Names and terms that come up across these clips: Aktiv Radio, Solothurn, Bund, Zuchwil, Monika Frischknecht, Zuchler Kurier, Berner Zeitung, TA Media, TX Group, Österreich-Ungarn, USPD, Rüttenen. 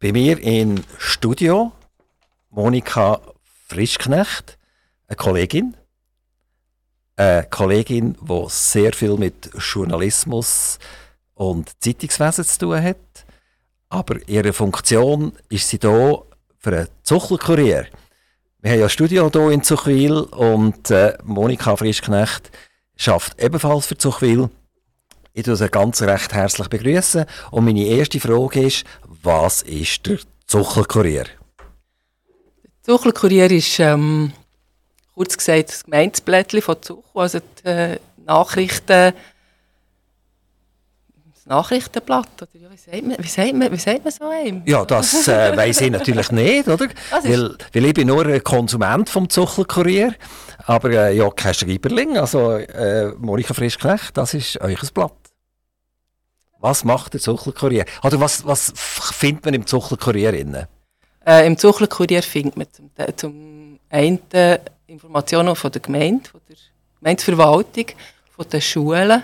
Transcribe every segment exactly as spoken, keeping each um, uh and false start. Bei mir im Studio Monika Frischknecht, eine Kollegin. Eine Kollegin, die sehr viel mit Journalismus und Zeitungswesen zu tun hat. Aber ihre Funktion ist sie hier für einen Zuchler Kurier. Wir haben ja ein Studio hier in Zuchwil und äh, Monika Frischknecht arbeitet ebenfalls für Zuchwil. Ich begrüße Sie ganz recht herzlich begrüßen. Und meine erste Frage ist, was ist der Zuchler Kurier? Der Zuchler Kurier ist, ähm, kurz gesagt, das Gemeindeblättchen von Zuchwil, also die, äh, Nachrichten, das Nachrichtenblatt. Oder wie sagt man, wie sagt man, wie sagt man so einem? Ja, das äh, weiss ich natürlich nicht, oder? Weil, weil ich bin nur ein Konsument vom Zuchler Kurier. Aber äh, ja, kein Schreiberling. Also, äh, Monika Frischknecht, das ist euer Blatt. Was macht der Zuchler Kurier? Oder was, was findet man im Zuchler Kurier inne? Äh, Im Zuchler Kurier findet man zum, zum einen Informationen von der Gemeinde, von der Gemeindeverwaltung, von den Schulen.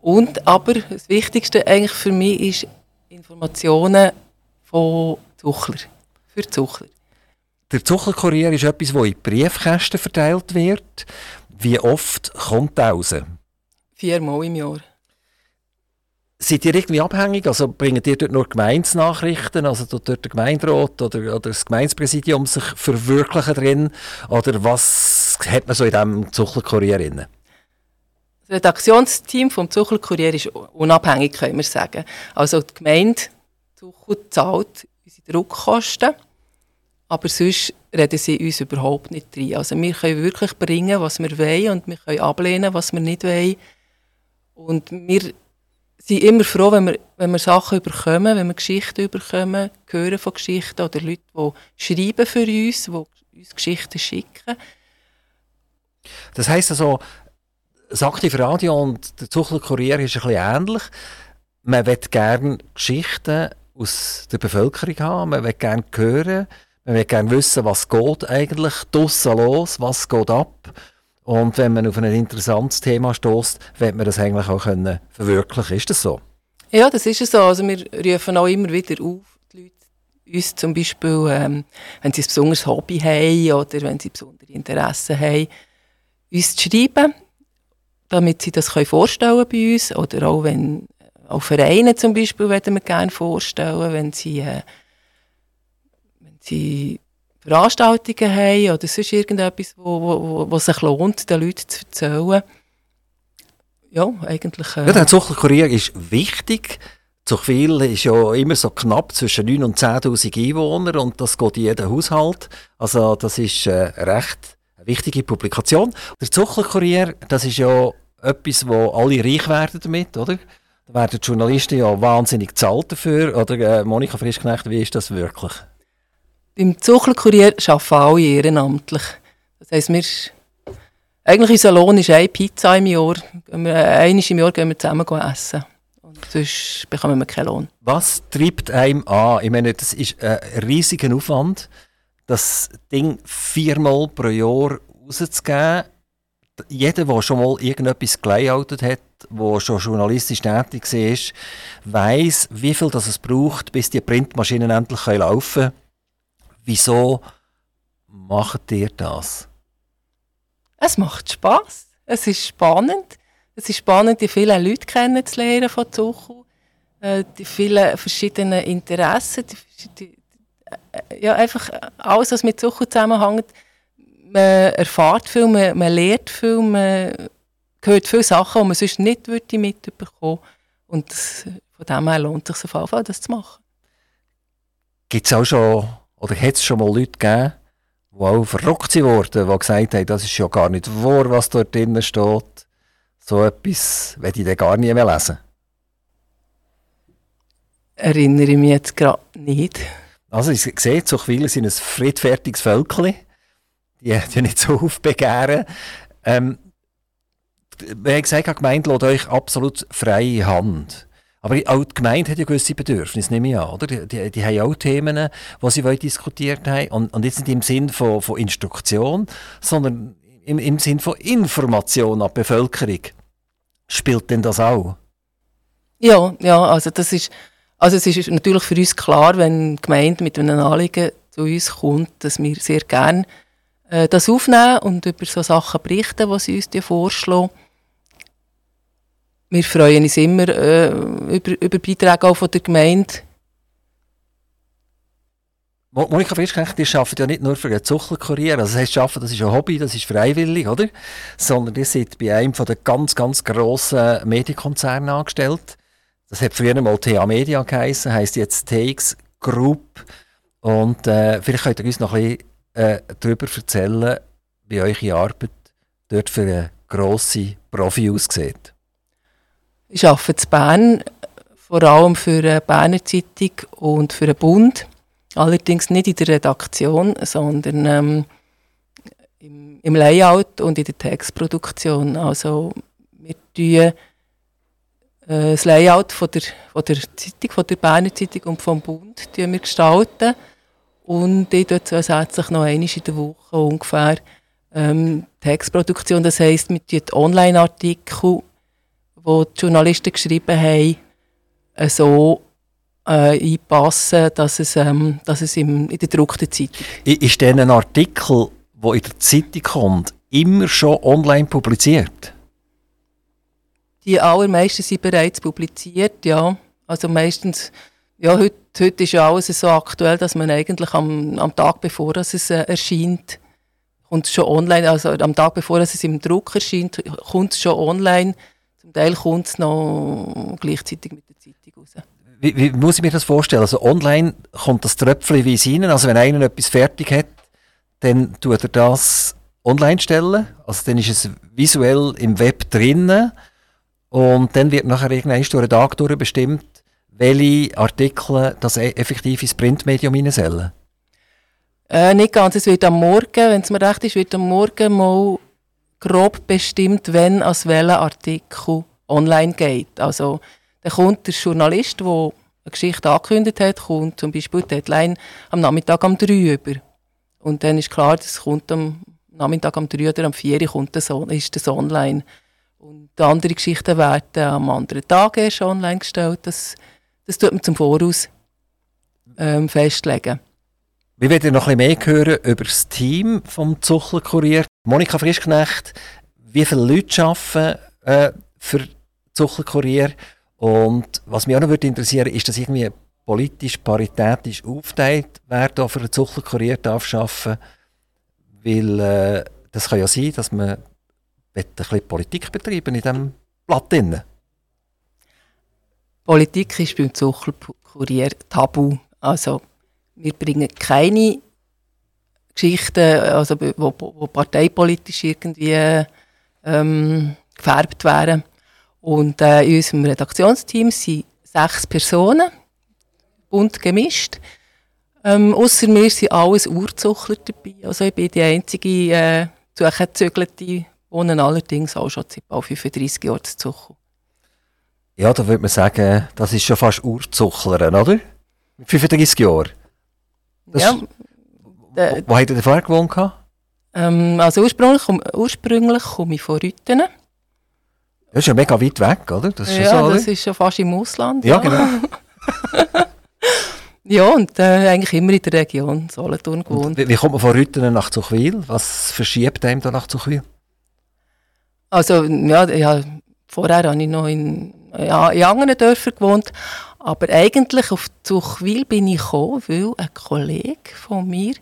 Und aber das Wichtigste eigentlich für mich ist Informationen von Zuchler, für Zuchler. Der Zuchler Kurier ist etwas, das in Briefkästen verteilt wird. Wie oft kommt er raus? Viermal im Jahr. Seid ihr irgendwie abhängig? Also bringt ihr dort nur Gemeindenachrichten? Also tut dort der Gemeinderat oder, oder das Gemeindepräsidium sich verwirklichen drin? Oder was hat man so in diesem Zuchler Kurier drin? Das Redaktionsteam des Zuchler Kurier ist unabhängig, können wir sagen. Also die Gemeinde Zuchel zahlt unsere Druckkosten, aber sonst reden sie uns überhaupt nicht rein. Also wir können wirklich bringen, was wir wollen, und wir können ablehnen, was wir nicht wollen. Und wir sind immer froh, wenn wir, wenn wir Sachen bekommen, wenn wir Geschichten bekommen, hören von Geschichten oder Leute, die schreiben für uns, die uns Geschichten schicken. Das heisst also, das Aktiv Radio und der Zuchler Kurier ist ein bisschen ähnlich. Man will gerne Geschichten aus der Bevölkerung haben, man will gerne hören, man will gerne wissen, was geht eigentlich draussen los, was geht ab. Und wenn man auf ein interessantes Thema stößt, will man das eigentlich auch können verwirklichen. Ist das so? Ja, das ist so. Also wir rufen auch immer wieder auf, die Leute uns zum Beispiel, ähm, wenn sie ein besonderes Hobby haben oder wenn sie besondere Interessen haben, uns zu schreiben, damit sie das vorstellen können bei uns. Oder auch, wenn, auch Vereine zum Beispiel möchten wir gerne vorstellen, wenn sie... Äh, sie Veranstaltungen haben oder sonst irgendetwas, wo, wo, wo sich lohnt, den Leuten zu erzählen. Ja, eigentlich... Äh ja, der Zuchler Kurier ist wichtig. Zuchwil ist ja immer so knapp zwischen neun- und zehntausend Einwohner und das geht in jeden Haushalt. Also das ist äh, recht eine wichtige Publikation. Der Zuchler Kurier, das ist ja etwas, wo alle reich werden damit, oder? Da werden die Journalisten ja wahnsinnig bezahlt dafür. Oder äh, Monika Frischknecht, wie ist das wirklich? Beim Zuchler Kurier arbeiten alle ehrenamtlich. Das heisst, wir, eigentlich unser Lohn ist eine Pizza im Jahr. Einmal im Jahr gehen wir zusammen essen. Und sonst bekommen wir keinen Lohn. Was treibt einem an? Ich meine, das ist ein riesiger Aufwand, das Ding viermal pro Jahr rauszugeben. Jeder, der schon mal irgendetwas gelayoutet hat, der schon journalistisch tätig war, weiss, wie viel das es braucht, bis die Printmaschinen endlich laufen können. Wieso macht ihr das? Es macht Spass. Es ist spannend. Es ist spannend, die vielen Leute kennenzulernen von Zuchel, die vielen verschiedenen Interessen, die, die, ja, einfach alles, was mit Zuchel zusammenhängt. Man erfährt viel, man, man lernt viel, man hört viele Sachen, die man sonst nicht mitbekommen würde. Und das, von dem her lohnt es sich auf jeden Fall, das zu machen. Gibt es auch schon... Oder hat es schon mal Leute gegeben, die auch verrückt wurden, die gesagt haben, das ist ja gar nicht wahr, was dort drinnen steht. So etwas will ich dann gar nicht mehr lesen. Erinnere ich mich jetzt gerade nicht. Also ich sehe, Zuchwil sind ein friedfertiges Völkchen. Die haben nicht so aufbegehren. Ähm, wir haben gesagt, die Gemeinde lässt euch absolut freie Hand. Aber auch die Gemeinde hat ja gewisse Bedürfnisse, nehme ich an, oder? Die, die, die haben auch Themen, die sie diskutiert haben. Und, und jetzt nicht im Sinn von, von Instruktion, sondern im, im Sinn von Information an die Bevölkerung. Spielt denn das auch? Ja, ja, also das ist Also es ist natürlich für uns klar, wenn die Gemeinde mit einem Anliegen zu uns kommt, dass wir sehr gerne äh, das aufnehmen und über so Sachen berichten, die sie uns vorschlagen. Wir freuen uns immer äh, über, über Beiträge auch von der Gemeinde. Monika Frischknecht, ihr arbeitet ja nicht nur für den Zuchler Kurier. Also das heisst, das ist ein Hobby, das ist freiwillig, oder? Sondern ihr seid bei einem der ganz, ganz grossen Medienkonzerne angestellt. Das hat früher mal T A Media geheissen, heisst jetzt T X Group. Und äh, vielleicht könnt ihr uns noch ein bisschen äh, darüber erzählen, wie eure Arbeit dort für einen grossen Profi aussieht. Ich arbeite in Bern, vor allem für die Berner Zeitung und für den Bund. Allerdings nicht in der Redaktion, sondern ähm, im, im Layout und in der Textproduktion. Also wir tun äh, das Layout von der, von der Zeitung, von der Berner Zeitung und vom Bund wir gestalten. Und ich tue zusätzlich noch einmal in der Woche ungefähr ähm, Textproduktion. Das heisst, wir tun die Online-Artikel, die die Journalisten geschrieben haben, äh, so Äh, einpassen, dass es, ähm, dass es im, in der gedruckten Zeitung ist. Ist denn ein Artikel, der in der Zeitung kommt, immer schon online publiziert? Die allermeisten sind bereits publiziert, ja. Also meistens, ja, heute, heute ist ja alles so aktuell, dass man eigentlich am, am Tag bevor dass es äh, erscheint, kommt es schon online, also am Tag bevor dass es im Druck erscheint, kommt es schon online. Zum Teil kommt es noch gleichzeitig mit der Zeitung raus. Wie, wie muss ich mir das vorstellen? Also online kommt das tröpfchenweise rein. Also wenn einer etwas fertig hat, dann tut er das online stellen. Also dann ist es visuell im Web drinnen. Und dann wird nachher irgendwann durch den Tag durch bestimmt, welche Artikel das effektiv ins Printmedium rein sollen. Äh, nicht ganz. Es wird am Morgen, wenn es mir recht ist, wird am Morgen mal grob bestimmt, wann als welcher Artikel online geht. Also dann kommt der Journalist, der eine Geschichte angekündigt hat, kommt zum Beispiel die Deadline am Nachmittag um drei über. Und dann ist klar, das kommt am Nachmittag um drei oder um vier kommt das, ist das online. Und andere Geschichten werden am anderen Tag erst online gestellt. Das, das tut man zum Voraus ähm, festlegen. Wir werden noch ein bisschen mehr hören über das Team vom Zuchler Kurier. Monika Frischknecht, wie viele Leute arbeiten äh, für Zuchler Kurier? Und was mich auch noch interessieren würde, ist, dass irgendwie politisch, paritätisch aufteilt, wer da für einen Zuchler Kurier darf arbeiten. Weil äh, das kann ja sein, dass man ein bisschen Politik betreiben in diesem Blatt. Politik ist beim Zuchler Kurier tabu. Also wir bringen keine Geschichten, also, wo, wo parteipolitisch irgendwie ähm, gefärbt wären. Und äh, in unserem Redaktionsteam sind sechs Personen, bunt gemischt. Ähm, ausser mir sind alles Urzuchler dabei. Also ich bin die einzige äh, Zuchenzügelte, wohnen allerdings auch schon seit bald fünfunddreissig Jahren zu Zuchel. Ja, da würde man sagen, das ist schon fast Urzuchlern, oder? Mit fünfunddreissig Jahren. Das, ja. Äh, wo habt ihr vorher gewohnt? Ähm, also ursprünglich, ursprünglich komme ich von Rüttenen. Das ist ja mega weit weg, oder? Das ist ja, so, das ist ja fast im Ausland. Ja, ja genau. Ja, und äh, eigentlich immer in der Region Solothurn gewohnt. Wie, wie kommt man von Rüttenen nach Zuchwil? Was verschiebt einem da nach Zuchwil? Also, ja, ja, vorher habe ich noch in, ja, in anderen Dörfern gewohnt. Aber eigentlich auf Zuchwil bin ich gekommen, weil ein Kollege von mir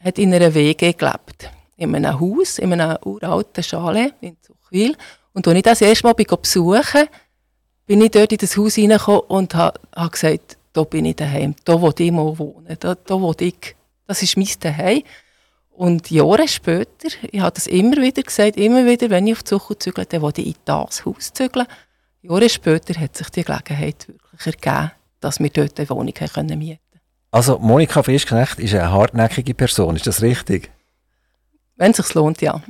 hat in einer W G gelebt. In einem Haus, in einem uralten Chalet in Zuchwil. Und als ich das erste Mal besuchte, bin ich dort in das Haus reingekommen und habe gesagt, da bin ich daheim, da will ich mal wohnen, da, da will ich, das ist mein Daheim. Und Jahre später, ich habe das immer wieder gesagt, immer wieder, wenn ich auf Zuchel zügle, dann will ich in das Haus zügeln. Jahre später hat sich die Gelegenheit wirklich ergeben, dass wir dort eine Wohnung mieten können. Also Monika Frischknecht ist eine hartnäckige Person, ist das richtig? Wenn es sich lohnt, ja.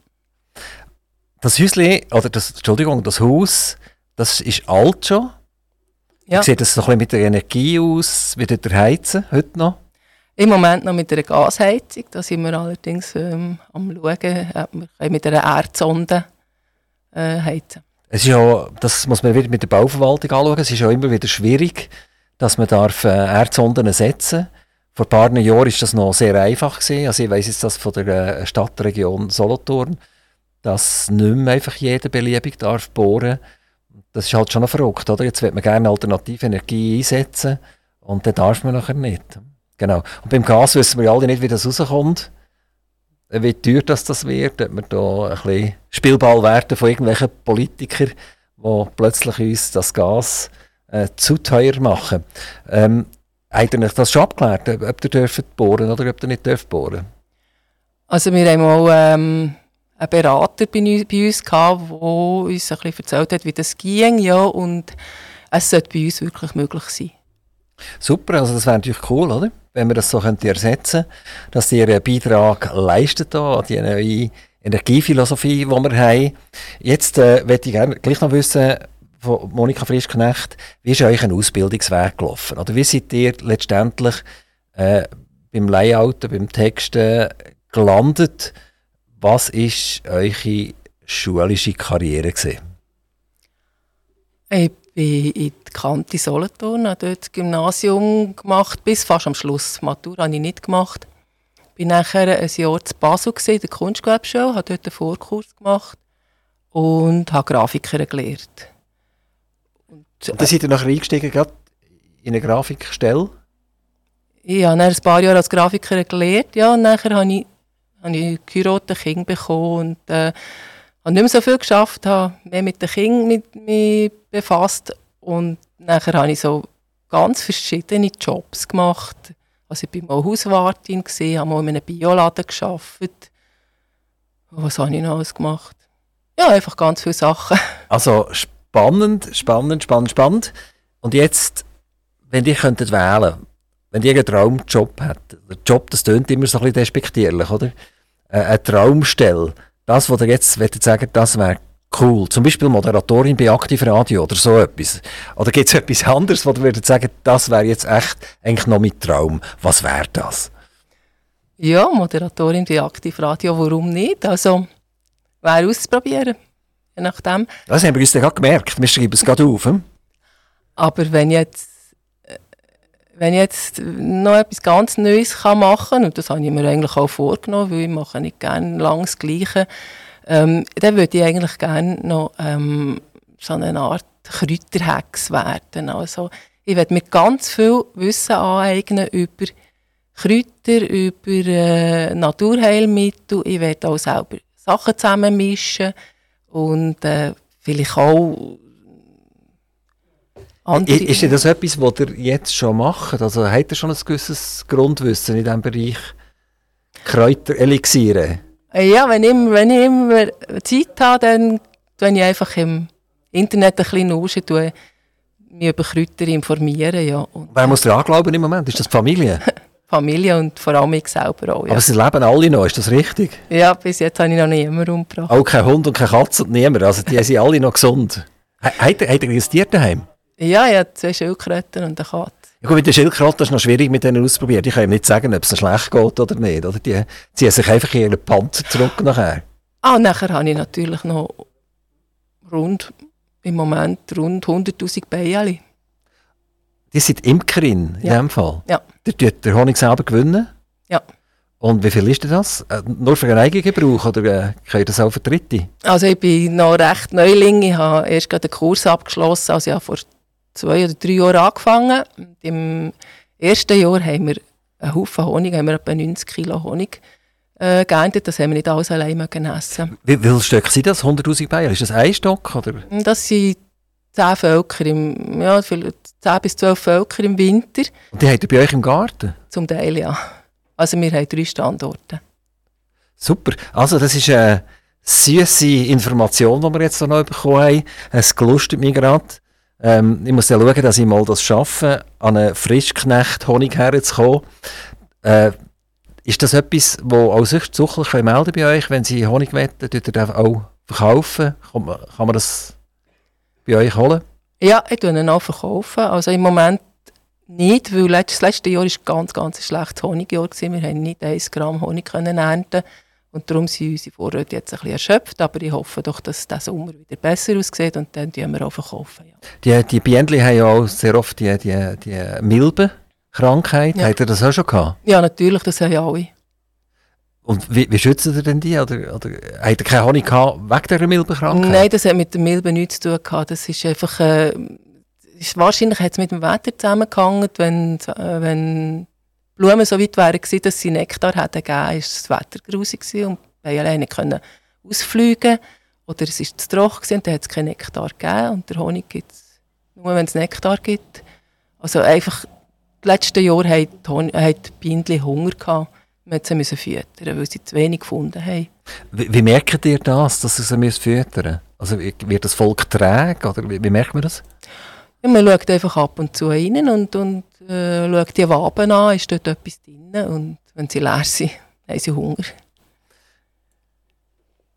Das Häusli, oder das, Entschuldigung, das Haus, das ist alt schon. Ja. Sieht das noch ein bisschen mit der Energie aus, wie der Heizen heute noch? Im Moment noch mit einer Gasheizung. Da sind wir allerdings ähm, am Schauen. Wir können mit einer Erdsonde äh, heizen. Es ist ja, das muss man wieder mit der Bauverwaltung anschauen. Es ist ja immer wieder schwierig, dass man darf, äh, Erdsonden setzen darf. Vor ein paar Jahren war das noch sehr einfach gewesen. Also ich weiss jetzt das von der Stadtregion Solothurn, dass nicht mehr einfach jeder beliebig darf bohren. Das ist halt schon noch verrückt, oder? Jetzt will man gerne alternative Energie einsetzen und dann darf man nachher nicht. Genau. Und beim Gas wissen wir ja alle nicht, wie das rauskommt, wie teuer das, das wird, ob wir da ein bisschen Spielball werden von irgendwelchen Politikern, die plötzlich uns das Gas äh, zu teuer machen. Ähm, Habt ihr das schon abgeklärt, ob ihr dürft bohren oder ob ihr nicht dürft bohren? Also wir haben mal ähm, einen Berater bei, bei uns gehabt, der uns ein bisschen erzählt hat, wie das ging, ja, und es sollte bei uns wirklich möglich sein. Super, also das wäre natürlich cool, oder? Wenn wir das so könnte ersetzen, dass ihr einen Beitrag leistet an die neue Energiephilosophie, die wir haben. Jetzt äh, möchte ich gerne gleich noch wissen, von Monika Frischknecht, wie ist euch ein Ausbildungsweg gelaufen? Oder wie seid ihr letztendlich äh, beim Layouten, beim Texten gelandet? Was ist eure schulische Karriere gewesen? Ich bin in der Kante Solothurn, habe dort das Gymnasium gemacht, bis fast am Schluss. Matura habe ich nicht gemacht. Ich war nachher ein Jahr zu Basel gewesen, in der Kunstgewerbeschule, habe dort einen Vorkurs gemacht und habe Grafiker gelernt. Und dann seid ihr nachher eingestiegen, gerade in eine Grafikstelle? Ich habe ein paar Jahre als Grafiker gelernt, ja, und nachher habe ich, habe ich geheiratet, ein Kind bekommen und äh, habe nicht mehr so viel geschafft, habe mehr mit den Kindern mit mich befasst und nachher habe ich so ganz verschiedene Jobs gemacht. Also ich war mal Hauswartin, habe mal in einem Bioladen gearbeitet. Was habe ich noch alles gemacht? Ja, einfach ganz viele Sachen. Also spannend, spannend, spannend, spannend. Und jetzt, wenn ihr könntet wählen, wenn ihr einen Traumjob hättet, der Job, das tönt immer so ein bisschen despektierlich, oder? Äh, eine Traumstelle, das, was ihr jetzt wollt sagen, das wäre cool. Zum Beispiel Moderatorin bei Aktiv Radio oder so etwas. Oder gibt es etwas anderes, wo ihr würdet sagen, das wäre jetzt echt eigentlich noch mein Traum. Was wäre das? Ja, Moderatorin bei Aktiv Radio, warum nicht? Also, wäre auszuprobieren. Je nachdem. Das haben wir uns dann gerade gemerkt. Wir schreiben es gerade auf. Hm? Aber wenn ich jetzt, wenn ich jetzt noch etwas ganz Neues kann machen kann, und das habe ich mir eigentlich auch vorgenommen, weil ich mache nicht gerne lange das Gleiche, ähm, dann würde ich eigentlich gerne noch ähm, so eine Art Kräuterhex werden. Also, ich würde mir ganz viel Wissen aneignen über Kräuter, über äh, Naturheilmittel. Ich werde auch selber Sachen zusammenmischen. Und äh, vielleicht auch andere. Ist denn das etwas, was ihr jetzt schon macht? Also habt ihr schon ein gewisses Grundwissen in diesem Bereich Kräuterelixiere? Ja, wenn ich, wenn ich immer Zeit habe, dann informiere ich einfach im Internet ein bisschen raus, mich über Kräuter informieren. Ja. Und wer muss daran glauben im Moment? Ist das die Familie? Familie und vor allem ich selber auch. Ja. Aber sie leben alle noch, ist das richtig? Ja, bis jetzt habe ich noch niemanden umgebracht. Auch kein Hund und keine Katze und niemand, also die sind alle noch gesund. Habt ihr ein Tier daheim? Ja, ich habe zwei Schildkröten und eine Katze. Ja, gut, mit den Schildkröten ist noch schwierig, mit denen auszuprobieren. Ich kann ihm nicht sagen, ob es schlecht geht oder nicht. Oder? Die ziehen sich einfach in ihren Panzer zurück nachher. Ah, nachher habe ich natürlich noch rund, im Moment rund hunderttausend Bienen. Die sind Imkerin in ja. Dem Fall? Ja. Ihr tut den Honig selber gewinnen? Ja. Und wie viel ist das? Nur für einen eigenen Gebrauch oder könnt ihr das auch für Dritte? Also ich bin noch recht Neuling. Ich habe erst gerade einen Kurs abgeschlossen. Also ich habe vor zwei oder drei Jahren angefangen. Und im ersten Jahr haben wir einen Haufen Honig, haben wir etwa neunzig Kilo Honig äh, geerntet. Das haben wir nicht alles alleine gegessen. Wie, wie viele Stöcke sind das? hunderttausend Bienen? Ist das ein Stock? Oder? Das sind zehn Völker im, ja, zehn bis zwölf Völker im Winter. Und die habt ihr bei euch im Garten? Zum Teil, ja. Also wir haben drei Standorte. Super. Also das ist eine süsse Information, die wir jetzt noch bekommen haben. Es gelustet mich gerade. Ähm, ich muss ja schauen, dass ich mal das schaffe, an einen Frischknecht Honig herzukommen. Äh, ist das etwas, das auch sonst Zuchler melden bei euch, wenn sie Honig wetten? Tut ihr das auch verkaufen? Kann man, kann man das bei euch holen? Ja, ich verkaufe ihn auch. Verkaufen. Also im Moment nicht, weil das letzte Jahr war ein ganz, ganz schlechtes Honigjahr. Wir konnten nicht ein Gramm Honig ernten. Und darum sind unsere Vorräte jetzt ein bisschen erschöpft, aber ich hoffe doch, dass der Sommer wieder besser aussieht und dann verkaufen wir auch. Verkaufen, ja. Die, die Bienen haben ja auch sehr oft die, die, die Milbenkrankheit. Ja. Habt ihr das auch schon gehabt? Ja, natürlich, das haben alle. Und wie, wie schützen ihr denn die? Oder, oder habt ihr keine Honig gehabt wegen dieser Milbenkrankheit? Nein, das hat mit der Milbe nichts zu tun gehabt. Das ist einfach, äh, ist, wahrscheinlich hat es mit dem Wetter zusammengehangen, wenn, äh, wenn Blumen so weit wären, dass sie Nektar hätten gegeben, war das Wetter grausig und wir alleine können ausfliegen. Oder es war zu trocken gewesen, und dann hat es keinen Nektar gegeben. Und der Honig gibt es nur, wenn es Nektar gibt. Also einfach, die letzten Jahre hatten die Bienen Hunger gehabt. Wir mussten sie füttern, weil sie zu wenig gefunden haben. Wie, wie merkt ihr das, dass ihr sie füttern müsst? Also wird das Volk träge? Oder wie, wie merkt man das? Ja, man schaut einfach ab und zu rein und, und äh, schaut die Waben an, ist dort etwas drin. Und wenn sie leer sind, haben sie Hunger.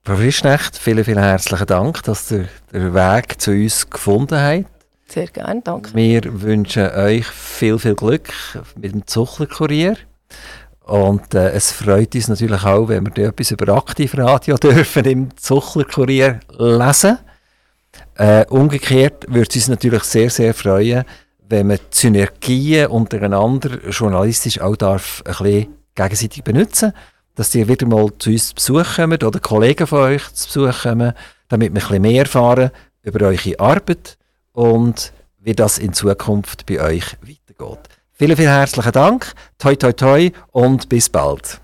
Frau Frischknecht, vielen, vielen herzlichen Dank, dass ihr den Weg zu uns gefunden habt. Sehr gerne, danke. Wir wünschen euch viel, viel Glück mit dem Zuchler Kurier. Und äh, es freut uns natürlich auch, wenn wir da etwas über Aktiv Radio dürfen im Zuchler Kurier lesen. Äh, umgekehrt würde es uns natürlich sehr, sehr freuen, wenn man die Synergien untereinander journalistisch auch darf ein bisschen gegenseitig benutzen, dass die wieder mal zu uns zu Besuch kommen oder Kollegen von euch zu Besuch kommen, damit wir ein bisschen mehr erfahren über eure Arbeit und wie das in Zukunft bei euch weitergeht. Vielen, vielen herzlichen Dank. Toi, toi, toi und bis bald.